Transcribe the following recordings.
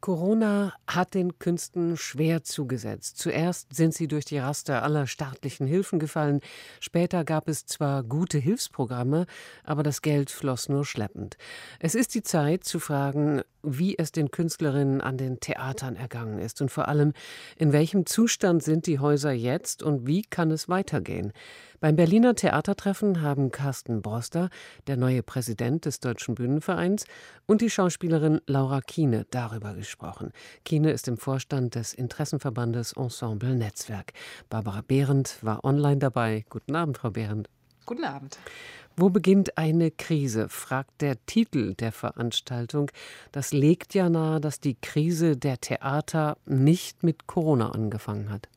Corona hat den Künsten schwer zugesetzt. Zuerst sind sie durch die Raster aller staatlichen Hilfen gefallen. Später gab es zwar gute Hilfsprogramme, aber das Geld floss nur schleppend. Es ist die Zeit zu fragen, wie es den Künstlerinnen an den Theatern ergangen ist und vor allem, in welchem Zustand sind die Häuser jetzt und wie kann es weitergehen. Beim Berliner Theatertreffen haben Carsten Borster, der neue Präsident des Deutschen Bühnenvereins, und die Schauspielerin Laura Kiene darüber gesprochen. Kiene ist im Vorstand des Interessenverbandes Ensemble Netzwerk. Barbara Behrendt war online dabei. Guten Abend, Frau Behrendt. Guten Abend. Wo beginnt eine Krise, fragt der Titel der Veranstaltung. Das legt ja nahe, dass die Krise der Theater nicht mit Corona angefangen hat.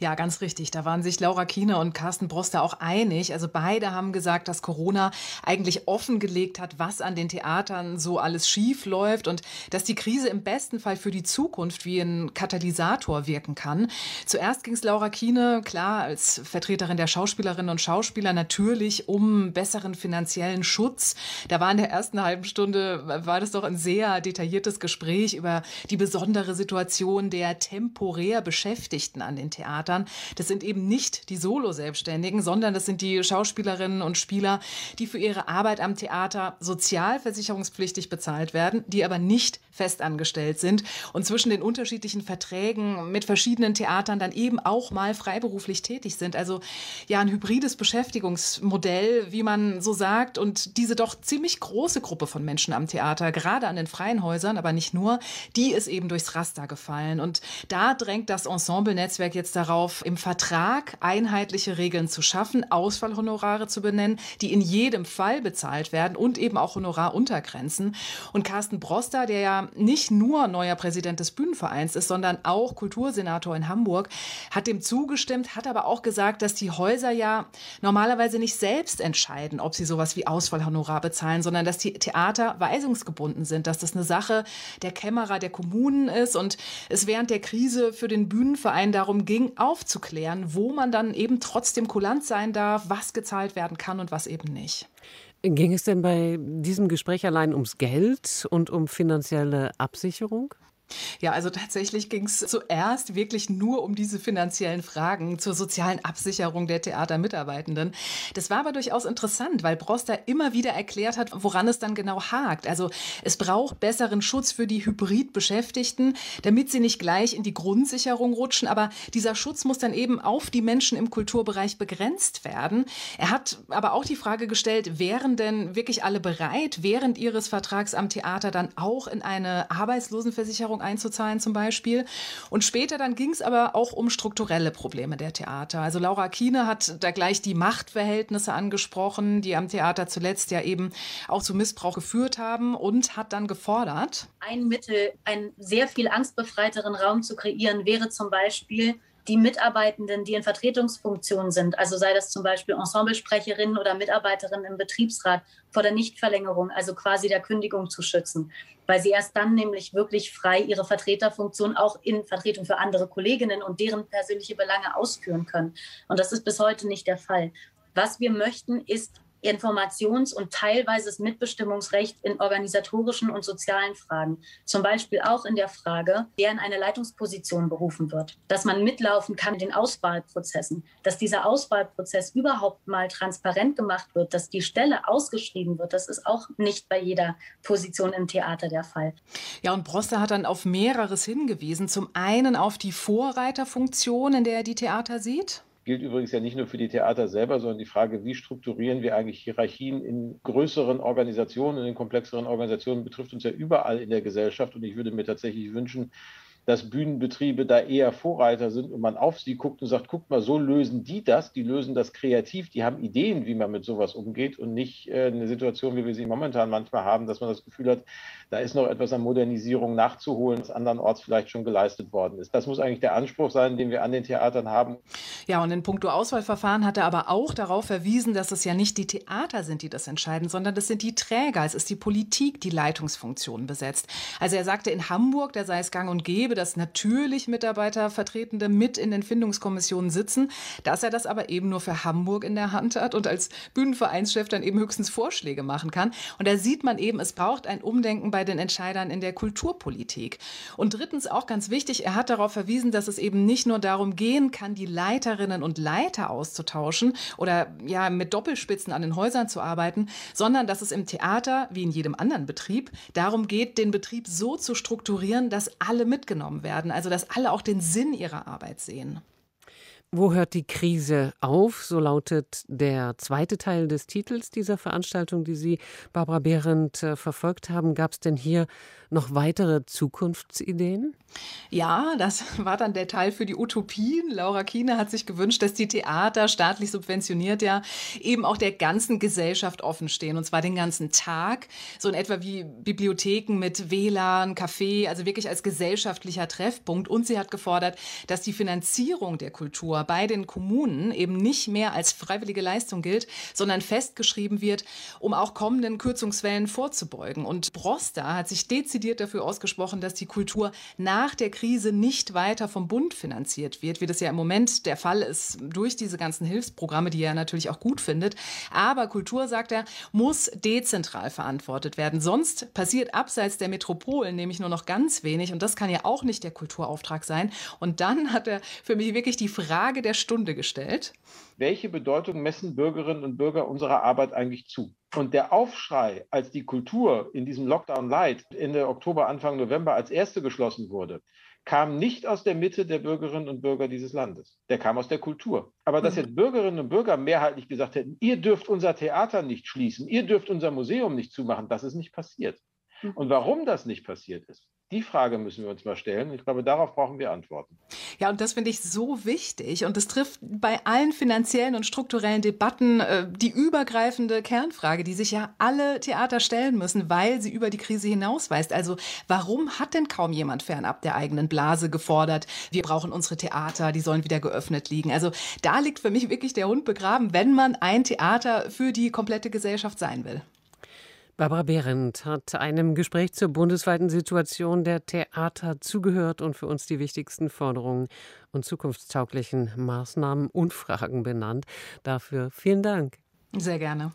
Ja, ganz richtig. Da waren sich Laura Kiene und Carsten Brosda auch einig. Also beide haben gesagt, dass Corona eigentlich offengelegt hat, was an den Theatern so alles schief läuft und dass die Krise im besten Fall für die Zukunft wie ein Katalysator wirken kann. Zuerst ging es Laura Kiene, klar, als Vertreterin der Schauspielerinnen und Schauspieler natürlich um besseren finanziellen Schutz. Da war in der ersten halben Stunde, war das doch ein sehr detailliertes Gespräch über die besondere Situation der temporär Beschäftigten an den Theatern. Das sind eben nicht die Solo-Selbstständigen, sondern das sind die Schauspielerinnen und Spieler, die für ihre Arbeit am Theater sozialversicherungspflichtig bezahlt werden, die aber nicht festangestellt sind und zwischen den unterschiedlichen Verträgen mit verschiedenen Theatern dann eben auch mal freiberuflich tätig sind. Also ja, ein hybrides Beschäftigungsmodell, wie man so sagt, und diese doch ziemlich große Gruppe von Menschen am Theater, gerade an den freien Häusern, aber nicht nur, die ist eben durchs Raster gefallen. Und da drängt das Ensemble-Netzwerk jetzt darauf, im Vertrag einheitliche Regeln zu schaffen, Ausfallhonorare zu benennen, die in jedem Fall bezahlt werden und eben auch Honoraruntergrenzen. Und Carsten Brosda, der ja nicht nur neuer Präsident des Bühnenvereins ist, sondern auch Kultursenator in Hamburg, hat dem zugestimmt, hat aber auch gesagt, dass die Häuser ja normalerweise nicht selbst entscheiden, ob sie sowas wie Ausfallhonorar bezahlen, sondern dass die Theater weisungsgebunden sind, dass das eine Sache der Kämmerer der Kommunen ist und es während der Krise für den Bühnenverein darum ging, aufzuklären, wo man dann eben trotzdem kulant sein darf, was gezahlt werden kann und was eben nicht. Ging es denn bei diesem Gespräch allein ums Geld und um finanzielle Absicherung? Ja, also tatsächlich ging es zuerst wirklich nur um diese finanziellen Fragen zur sozialen Absicherung der Theatermitarbeitenden. Das war aber durchaus interessant, weil Brosda immer wieder erklärt hat, woran es dann genau hakt. Also es braucht besseren Schutz für die Hybrid-Beschäftigten, damit sie nicht gleich in die Grundsicherung rutschen. Aber dieser Schutz muss dann eben auf die Menschen im Kulturbereich begrenzt werden. Er hat aber auch die Frage gestellt, wären denn wirklich alle bereit, während ihres Vertrags am Theater dann auch in eine Arbeitslosenversicherung einzuzahlen zum Beispiel. Und später dann ging es aber auch um strukturelle Probleme der Theater. Also Laura Kiene hat da gleich die Machtverhältnisse angesprochen, die am Theater zuletzt ja eben auch zu Missbrauch geführt haben, und hat dann gefordert: Ein Mittel, einen sehr viel angstbefreiteren Raum zu kreieren, wäre zum Beispiel die Mitarbeitenden, die in Vertretungsfunktionen sind, also sei das zum Beispiel Ensemblesprecherinnen oder Mitarbeiterinnen im Betriebsrat, vor der Nichtverlängerung, also quasi der Kündigung zu schützen, weil sie erst dann nämlich wirklich frei ihre Vertreterfunktion auch in Vertretung für andere Kolleginnen und deren persönliche Belange ausführen können. Und das ist bis heute nicht der Fall. Was wir möchten, ist Informations- und teilweises Mitbestimmungsrecht in organisatorischen und sozialen Fragen. Zum Beispiel auch in der Frage, wer in eine Leitungsposition berufen wird. Dass man mitlaufen kann in den Auswahlprozessen. Dass dieser Auswahlprozess überhaupt mal transparent gemacht wird. Dass die Stelle ausgeschrieben wird. Das ist auch nicht bei jeder Position im Theater der Fall. Ja, und Brosda hat dann auf mehreres hingewiesen. Zum einen auf die Vorreiterfunktion, in der er die Theater sieht. Gilt übrigens ja nicht nur für die Theater selber, sondern die Frage, wie strukturieren wir eigentlich Hierarchien in größeren Organisationen, in den komplexeren Organisationen, betrifft uns ja überall in der Gesellschaft. Und ich würde mir tatsächlich wünschen, dass Bühnenbetriebe da eher Vorreiter sind und man auf sie guckt und sagt, guck mal, so lösen die das. Die lösen das kreativ, die haben Ideen, wie man mit sowas umgeht, und nicht eine Situation, wie wir sie momentan manchmal haben, dass man das Gefühl hat, da ist noch etwas an Modernisierung nachzuholen, was andernorts vielleicht schon geleistet worden ist. Das muss eigentlich der Anspruch sein, den wir an den Theatern haben. Ja, und in puncto Auswahlverfahren hat er aber auch darauf verwiesen, dass es ja nicht die Theater sind, die das entscheiden, sondern das sind die Träger. Es ist die Politik, die Leitungsfunktionen besetzt. Also er sagte, in Hamburg, da sei es gang und gäbe, dass natürlich Mitarbeiter, Vertretende mit in den Findungskommissionen sitzen, dass er das aber eben nur für Hamburg in der Hand hat und als Bühnenvereinschef dann eben höchstens Vorschläge machen kann. Und da sieht man eben, es braucht ein Umdenken bei den Entscheidern in der Kulturpolitik. Und drittens auch ganz wichtig, er hat darauf verwiesen, dass es eben nicht nur darum gehen kann, die Leiterinnen und Leiter auszutauschen oder ja mit Doppelspitzen an den Häusern zu arbeiten, sondern dass es im Theater, wie in jedem anderen Betrieb, darum geht, den Betrieb so zu strukturieren, dass alle mitgenommen werden, also dass alle auch den Sinn ihrer Arbeit sehen. Wo hört die Krise auf? So lautet der zweite Teil des Titels dieser Veranstaltung, die Sie, Barbara Behrendt, verfolgt haben. Gab es denn hier noch weitere Zukunftsideen? Ja, das war dann der Teil für die Utopien. Laura Kiene hat sich gewünscht, dass die Theater, staatlich subventioniert ja, eben auch der ganzen Gesellschaft offen stehen. Und zwar den ganzen Tag. So in etwa wie Bibliotheken mit WLAN, Café, also wirklich als gesellschaftlicher Treffpunkt. Und sie hat gefordert, dass die Finanzierung der Kultur bei den Kommunen eben nicht mehr als freiwillige Leistung gilt, sondern festgeschrieben wird, um auch kommenden Kürzungswellen vorzubeugen. Und Brosda hat sich dezidiert dafür ausgesprochen, dass die Kultur nach der Krise nicht weiter vom Bund finanziert wird, wie das ja im Moment der Fall ist durch diese ganzen Hilfsprogramme, die er natürlich auch gut findet. Aber Kultur, sagt er, muss dezentral verantwortet werden. Sonst passiert abseits der Metropolen nämlich nur noch ganz wenig. Und das kann ja auch nicht der Kulturauftrag sein. Und dann hat er für mich wirklich die Frage der Stunde gestellt. Welche Bedeutung messen Bürgerinnen und Bürger unserer Arbeit eigentlich zu? Und der Aufschrei, als die Kultur in diesem Lockdown Light Ende Oktober, Anfang November als erste geschlossen wurde, kam nicht aus der Mitte der Bürgerinnen und Bürger dieses Landes. Der kam aus der Kultur. Aber dass jetzt Bürgerinnen und Bürger mehrheitlich gesagt hätten, ihr dürft unser Theater nicht schließen, ihr dürft unser Museum nicht zumachen, das ist nicht passiert. Und warum das nicht passiert ist, die Frage müssen wir uns mal stellen. Ich glaube, darauf brauchen wir Antworten. Ja, und das finde ich so wichtig. Und das trifft bei allen finanziellen und strukturellen Debatten die übergreifende Kernfrage, die sich ja alle Theater stellen müssen, weil sie über die Krise hinausweist. Also warum hat denn kaum jemand fernab der eigenen Blase gefordert, wir brauchen unsere Theater, die sollen wieder geöffnet liegen. Also da liegt für mich wirklich der Hund begraben, wenn man ein Theater für die komplette Gesellschaft sein will. Barbara Behrendt hat einem Gespräch zur bundesweiten Situation der Theater zugehört und für uns die wichtigsten Forderungen und zukunftstauglichen Maßnahmen und Fragen benannt. Dafür vielen Dank. Sehr gerne.